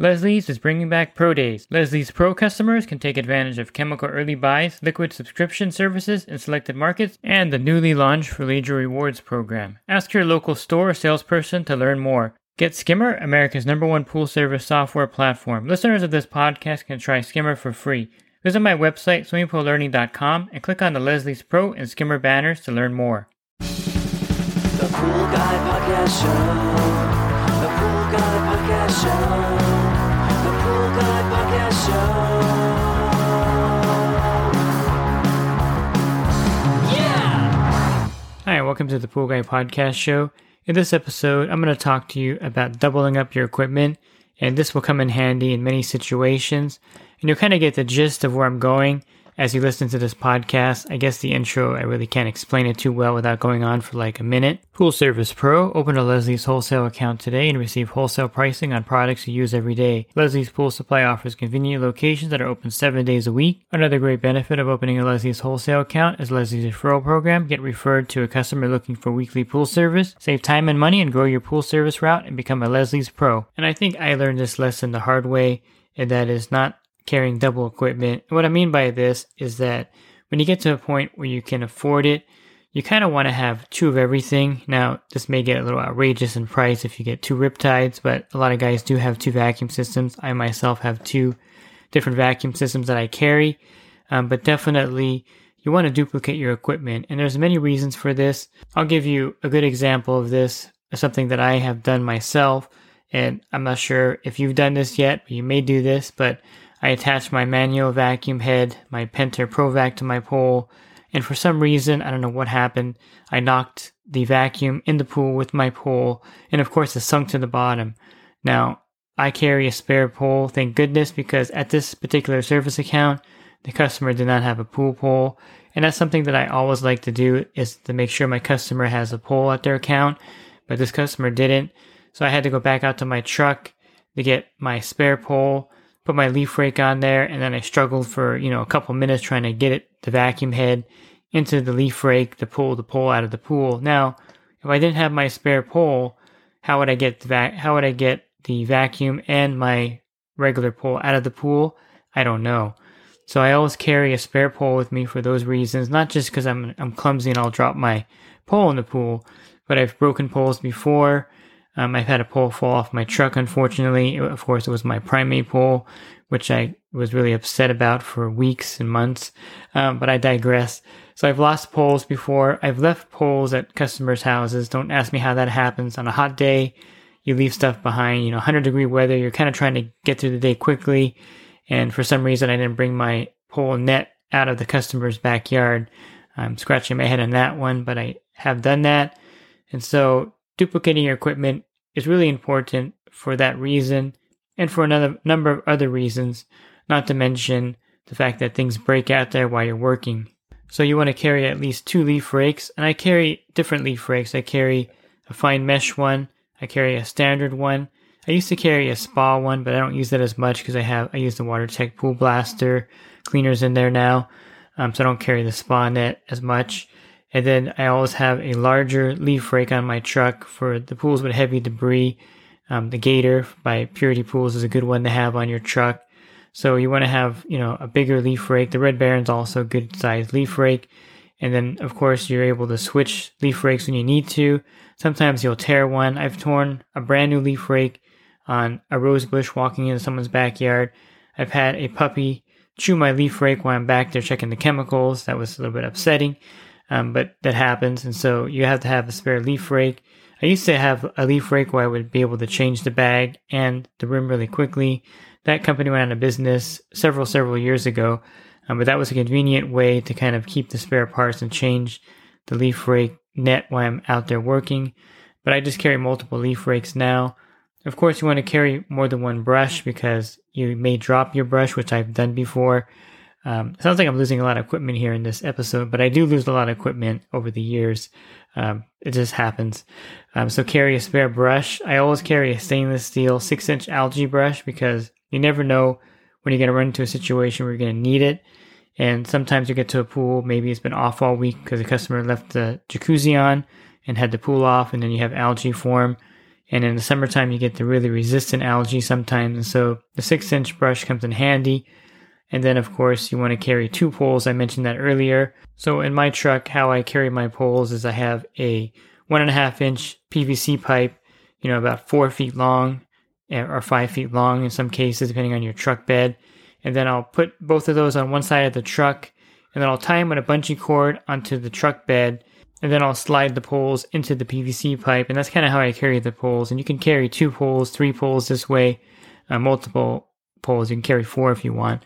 Leslie's is bringing back Pro Days. Leslie's Pro customers can take advantage of chemical early buys, liquid subscription services in selected markets, and the newly launched Freelager Rewards program. Ask your local store or salesperson to learn more. Get Skimmer, America's #1 pool service software platform. Listeners of this podcast can try Skimmer for free. Visit my website, swimmingpoollearning.com, and click on the Leslie's Pro and Skimmer banners to learn more. The Pool Guy Podcast Show. The Pool Guy Podcast Show. The Pool Guy Podcast Show. Yeah! Hi, welcome to the Pool Guy Podcast Show. In this episode, I'm going to talk to you about doubling up your equipment, and this will come in handy in many situations. And you'll kind of get the gist of where I'm going as you listen to this podcast. I guess the intro, I really can't explain it too well without going on for like a minute. Pool Service Pro. Open a Leslie's wholesale account today and receive wholesale pricing on products you use every day. Leslie's Pool Supply offers convenient locations that are open 7 days a week. Another great benefit of opening a Leslie's wholesale account is Leslie's referral program. Get referred to a customer looking for weekly pool service. Save time and money and grow your pool service route and become a Leslie's Pro. And I think I learned this lesson the hard way, and that is not carrying double equipment. And what I mean by this is that when you get to a point where you can afford it, you kind of want to have two of everything. Now, this may get a little outrageous in price if you get two Riptides, but a lot of guys do have two vacuum systems. I myself have two different vacuum systems that I carry, but definitely you want to duplicate your equipment. And there's many reasons for this. I'll give you a good example of this, something that I have done myself. And I'm not sure if you've done this yet, but you may do this, but I attached my manual vacuum head, my Pentair ProVac to my pole, and for some reason, I don't know what happened, I knocked the vacuum in the pool with my pole, and of course it sunk to the bottom. Now, I carry a spare pole, thank goodness, because at this particular service account, the customer did not have a pool pole, and that's something that I always like to do, is to make sure my customer has a pole at their account, but this customer didn't, so I had to go back out to my truck to get my spare pole, put my leaf rake on there, and then I struggled for, a couple minutes trying to get it, the vacuum head, into the leaf rake to pull the pole out of the pool. Now, if I didn't have my spare pole, how would I get the vacuum and my regular pole out of the pool? I don't know. So I always carry a spare pole with me for those reasons, not just because I'm clumsy and I'll drop my pole in the pool, but I've broken poles before. I've had a pole fall off my truck, unfortunately. Of course, it was my primate pole, which I was really upset about for weeks and months, but I digress. So I've lost poles before. I've left poles at customers' houses. Don't ask me how that happens. On a hot day, you leave stuff behind. 100-degree weather, you're kind of trying to get through the day quickly, and for some reason, I didn't bring my pole net out of the customer's backyard. I'm scratching my head on that one, but I have done that, and so duplicating your equipment is really important for that reason and for another number of other reasons, not to mention the fact that things break out there while you're working. So you want to carry at least two leaf rakes, and I carry different leaf rakes. I carry a fine mesh one, I carry a standard one. I used to carry a spa one, but I don't use that as much because I use the WaterTech Pool Blaster cleaners in there now, so I don't carry the spa net as much. And then I always have a larger leaf rake on my truck for the pools with heavy debris. The Gator by Purity Pools is a good one to have on your truck. So you want to have, a bigger leaf rake. The Red Baron's also a good sized leaf rake. And then, of course, you're able to switch leaf rakes when you need to. Sometimes you'll tear one. I've torn a brand new leaf rake on a rose bush walking into someone's backyard. I've had a puppy chew my leaf rake while I'm back there checking the chemicals. That was a little bit upsetting. But that happens, and so you have to have a spare leaf rake. I used to have a leaf rake where I would be able to change the bag and the rim really quickly. That company went out of business several years ago, but that was a convenient way to kind of keep the spare parts and change the leaf rake net while I'm out there working. But I just carry multiple leaf rakes now. Of course, you want to carry more than one brush because you may drop your brush, which I've done before. Sounds like I'm losing a lot of equipment here in this episode, but I do lose a lot of equipment over the years. It just happens. So carry a spare brush. I always carry a stainless steel 6-inch algae brush because you never know when you're going to run into a situation where you're going to need it. And sometimes you get to a pool, maybe it's been off all week because the customer left the jacuzzi on and had the pool off, and then you have algae form. And in the summertime, you get the really resistant algae sometimes. And so the 6-inch brush comes in handy. And then, of course, you want to carry two poles. I mentioned that earlier. So in my truck, how I carry my poles is I have a 1.5-inch PVC pipe, you know, about 4 feet long or 5 feet long in some cases, depending on your truck bed. And then I'll put both of those on one side of the truck. And then I'll tie them with a bungee cord onto the truck bed. And then I'll slide the poles into the PVC pipe. And that's kind of how I carry the poles. And you can carry 2 poles, 3 poles this way, multiple poles. You can carry 4 if you want.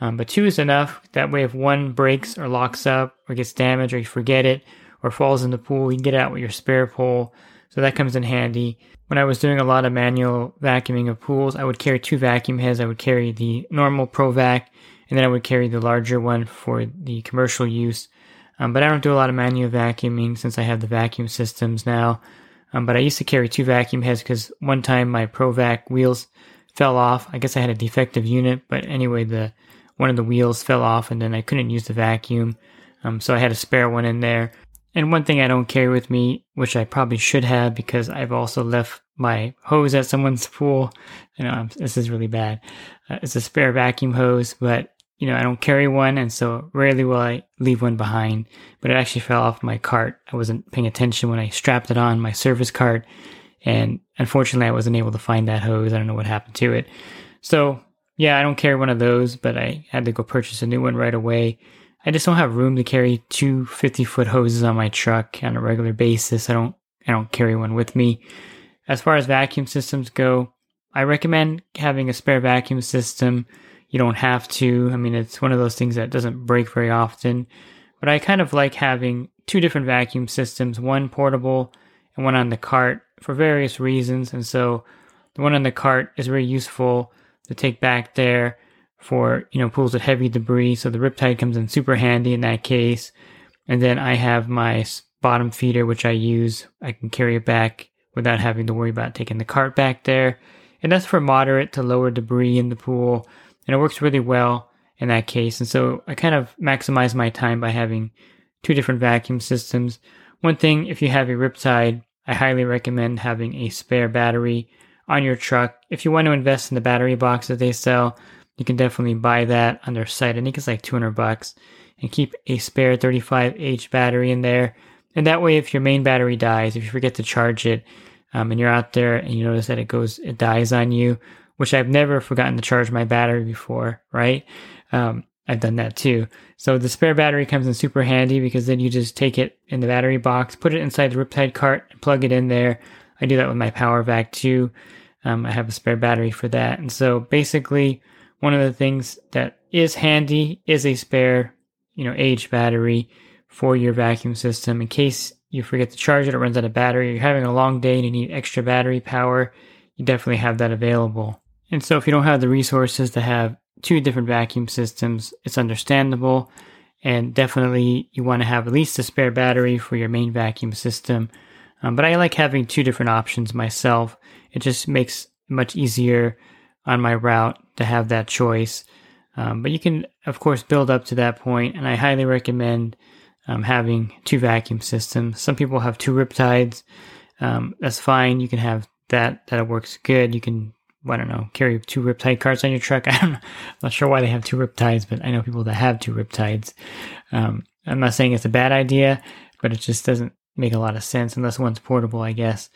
But 2 is enough. That way if one breaks or locks up or gets damaged or you forget it or falls in the pool, you can get out with your spare pole. So that comes in handy. When I was doing a lot of manual vacuuming of pools, I would carry 2 vacuum heads. I would carry the normal ProVac, and then I would carry the larger one for the commercial use. But I don't do a lot of manual vacuuming since I have the vacuum systems now. But I used to carry 2 vacuum heads because one time my ProVac wheels fell off. I guess I had a defective unit, but anyway, one of the wheels fell off and then I couldn't use the vacuum. So I had a spare one in there. And one thing I don't carry with me, which I probably should have because I've also left my hose at someone's pool. I know this is really bad. It's a spare vacuum hose, but you know, I don't carry one, and so rarely will I leave one behind. But it actually fell off my cart. I wasn't paying attention when I strapped it on my service cart, and unfortunately I wasn't able to find that hose. I don't know what happened to it. So yeah, I don't carry one of those, but I had to go purchase a new one right away. I just don't have room to carry 2 50-foot hoses on my truck on a regular basis. I don't carry one with me. As far as vacuum systems go, I recommend having a spare vacuum system. You don't have to. I mean, it's one of those things that doesn't break very often. But I kind of like having 2 different vacuum systems, one portable and one on the cart for various reasons. And so the one on the cart is very useful to take back there for, you know, pools with heavy debris. So the Riptide comes in super handy in that case. And then I have my bottom feeder, which I use. I can carry it back without having to worry about taking the cart back there. And that's for moderate to lower debris in the pool. And it works really well in that case. And so I kind of maximize my time by having 2 different vacuum systems. One thing, if you have a Riptide, I highly recommend having a spare battery on your truck. If you want to invest in the battery box that they sell, you can definitely buy that on their site. I think it's like $200 and keep a spare 35H battery in there. And that way, if your main battery dies, if you forget to charge it, and you're out there and you notice that it dies on you, which I've never forgotten to charge my battery before, right? I've done that too. So the spare battery comes in super handy because then you just take it in the battery box, put it inside the Riptide cart, and plug it in there. I do that with my Power Vac too. I have a spare battery for that. And so basically, one of the things that is handy is a spare, you know, H battery for your vacuum system in case you forget to charge it or runs out of battery. You're having a long day and you need extra battery power. You definitely have that available. And so if you don't have the resources to have 2 different vacuum systems, it's understandable. And definitely you want to have at least a spare battery for your main vacuum system. But I like having 2 different options myself. It just makes it much easier on my route to have that choice. But you can, of course, build up to that point. And I highly recommend having 2 vacuum systems. Some people have 2 Riptides. That's fine. You can have that works good. You can, I don't know, carry 2 Riptide carts on your truck. I'm not sure why they have 2 Riptides, but I know people that have 2 Riptides. I'm not saying it's a bad idea, but it just doesn't make a lot of sense unless one's portable, I guess.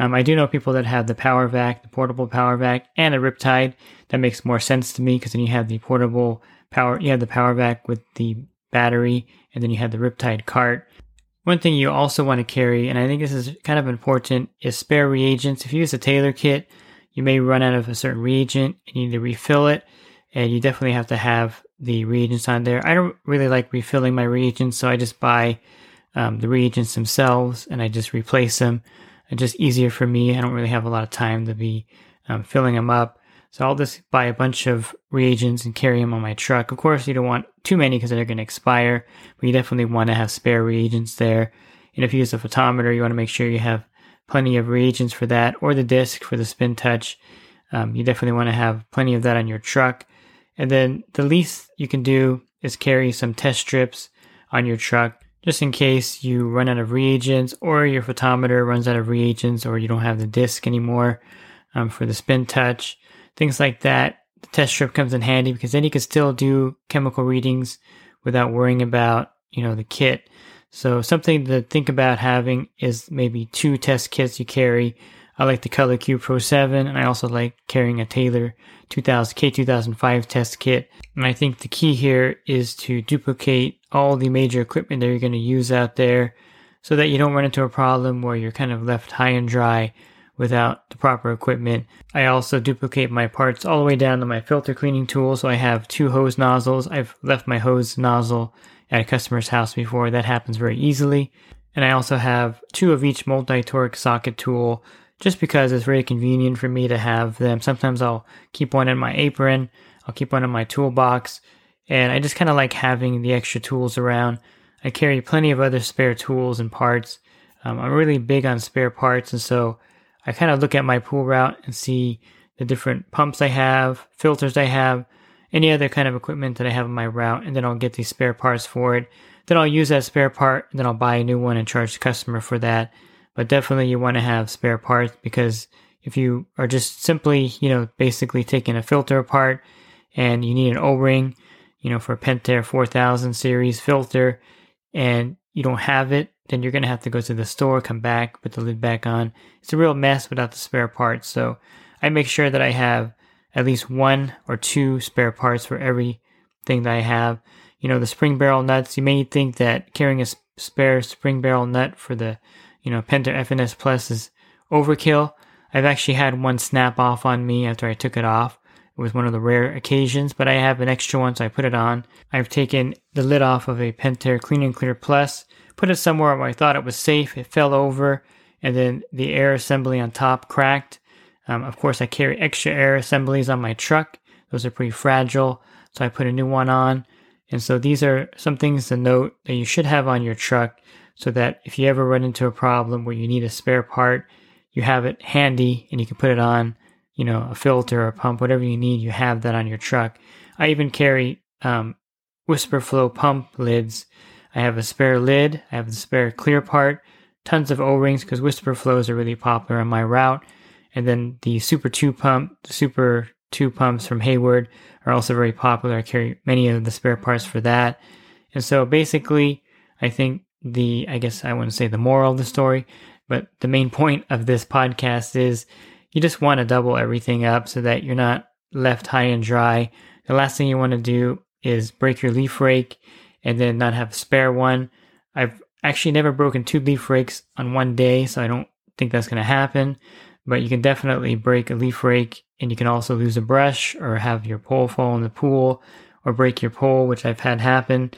I do know people that have the Power Vac, the portable Power Vac, and a Riptide. That makes more sense to me because then you have the portable power, you have the Power Vac with the battery, and then you have the Riptide cart. One thing you also want to carry, and I think this is kind of important, is spare reagents. If you use a Taylor kit, you may run out of a certain reagent and you need to refill it, and you definitely have to have the reagents on there. I don't really like refilling my reagents, so I just buy the reagents themselves and I just replace them. It's just easier for me. I don't really have a lot of time to be filling them up. So I'll just buy a bunch of reagents and carry them on my truck. Of course, you don't want too many because they're going to expire, but you definitely want to have spare reagents there. And if you use a photometer, you want to make sure you have plenty of reagents for that, or the disc for the spin touch. You definitely want to have plenty of that on your truck. And then the least you can do is carry some test strips on your truck. just in case you run out of reagents or your photometer runs out of reagents or you don't have the disc anymore for the spin touch, things like that. The test strip comes in handy because then you can still do chemical readings without worrying about, you know, the kit. So something to think about having is maybe two test kits you carry. I like the ColorQ Pro 7, and I also like carrying a Taylor K2005 test kit. And I think the key here is to duplicate all the major equipment that you're going to use out there so that you don't run into a problem where you're kind of left high and dry without the proper equipment. I also duplicate my parts all the way down to my filter cleaning tool. So I have two hose nozzles. I've left my hose nozzle at a customer's house before. That happens very easily. And I also have two of each multi-torque socket tool just because it's very convenient for me to have them. Sometimes I'll keep one in my apron. I'll keep one in my toolbox. And I just kind of like having the extra tools around. I carry plenty of other spare tools and parts. I'm really big on spare parts, and so I kind of look at my pool route and see the different pumps I have, filters I have, any other kind of equipment that I have in my route, and then I'll get these spare parts for it. Then I'll use that spare part, and then I'll buy a new one and charge the customer for that. But definitely you want to have spare parts because if you are just simply, you know, basically taking a filter apart and you need an O-ring, you know, for a Pentair 4000 series filter, and you don't have it, then you're going to have to go to the store, come back, put the lid back on. It's a real mess without the spare parts. So I make sure that I have at least one or two spare parts for everything that I have. You know, the spring barrel nuts, you may think that carrying a spare spring barrel nut for the, you know, Pentair FNS Plus is overkill. I've actually had one snap off on me after I took it off. It was one of the rare occasions, but I have an extra one, so I put it on. I've taken the lid off of a Pentair Clean and Clear Plus, put it somewhere where I thought it was safe. It fell over, and then the air assembly on top cracked. Of course, I carry extra air assemblies on my truck. Those are pretty fragile, so I put a new one on. And so these are some things to note that you should have on your truck so that if you ever run into a problem where you need a spare part, you have it handy and you can put it on, you know, a filter or a pump, whatever you need, you have that on your truck. I even carry WhisperFlow pump lids. I have a spare lid, I have the spare clear part, tons of O-rings because WhisperFlows are really popular on my route. And then the Super 2 pumps from Hayward are also very popular. I carry many of the spare parts for that. And so basically, I think I wouldn't say the moral of the story, but the main point of this podcast is you just want to double everything up so that you're not left high and dry. The last thing you want to do is break your leaf rake and then not have a spare one. I've actually never broken two leaf rakes on one day, so I don't think that's going to happen. But you can definitely break a leaf rake, and you can also lose a brush or have your pole fall in the pool or break your pole, which I've had happen.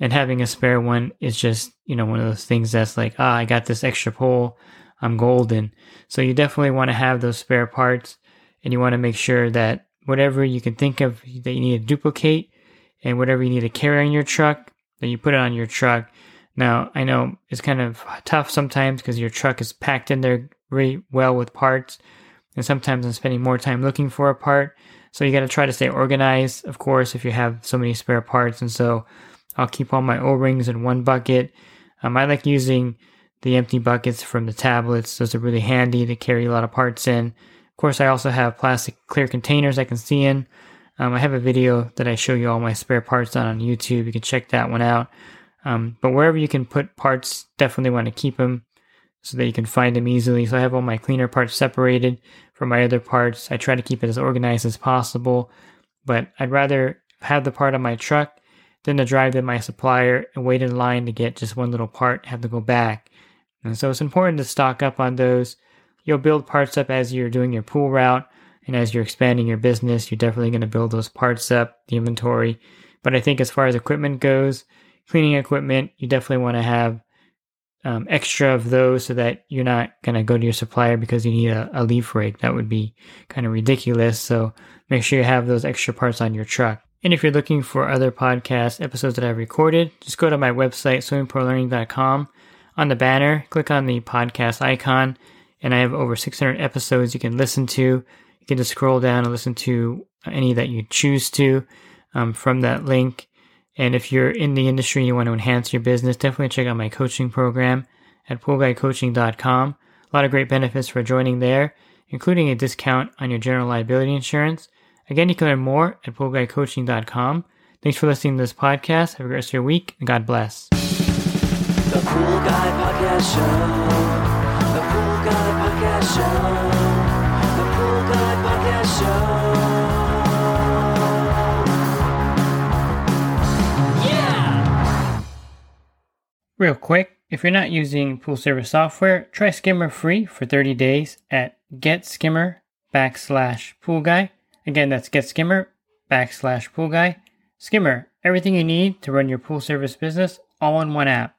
And having a spare one is just, you know, one of those things that's like, I got this extra pole, I'm golden. So you definitely want to have those spare parts, and you want to make sure that whatever you can think of that you need to duplicate, and whatever you need to carry on your truck, then you put it on your truck. Now, I know it's kind of tough sometimes because your truck is packed in there really well with parts, and sometimes I'm spending more time looking for a part. So you got to try to stay organized, of course, if you have so many spare parts. And so I'll keep all my O-rings in one bucket. I like using the empty buckets from the tablets. Those are really handy to carry a lot of parts in. Of course, I also have plastic clear containers I can see in. I have a video that I show you all my spare parts on YouTube. You can check that one out. But wherever you can put parts, definitely want to keep them so that you can find them easily. So I have all my cleaner parts separated from my other parts. I try to keep it as organized as possible, but I'd rather have the part on my truck than to drive to my supplier and wait in line to get just one little part and have to go back. And so it's important to stock up on those. You'll build parts up as you're doing your pool route. And as you're expanding your business, you're definitely going to build those parts up, the inventory. But I think as far as equipment goes, cleaning equipment, you definitely want to have extra of those so that you're not going to go to your supplier because you need a leaf rake. That would be kind of ridiculous. So make sure you have those extra parts on your truck. And if you're looking for other podcast episodes that I've recorded, just go to my website, swimmingprolearning.com. On the banner, click on the podcast icon, and I have over 600 episodes you can listen to. You can just scroll down and listen to any that you choose to from that link. And if you're in the industry and you want to enhance your business, definitely check out my coaching program at poolguycoaching.com. A lot of great benefits for joining there, including a discount on your general liability insurance. Again, you can learn more at poolguycoaching.com. Thanks for listening to this podcast. Have a great rest of your week, and God bless. The Pool Guy Podcast Show. The Pool Guy Podcast Show. The Pool Guy Podcast Show. Yeah! Real quick, if you're not using pool service software, try Skimmer free for 30 days at getskimmer.com/poolguy. Again, that's getskimmer.com/poolguy. Skimmer, everything you need to run your pool service business all in one app.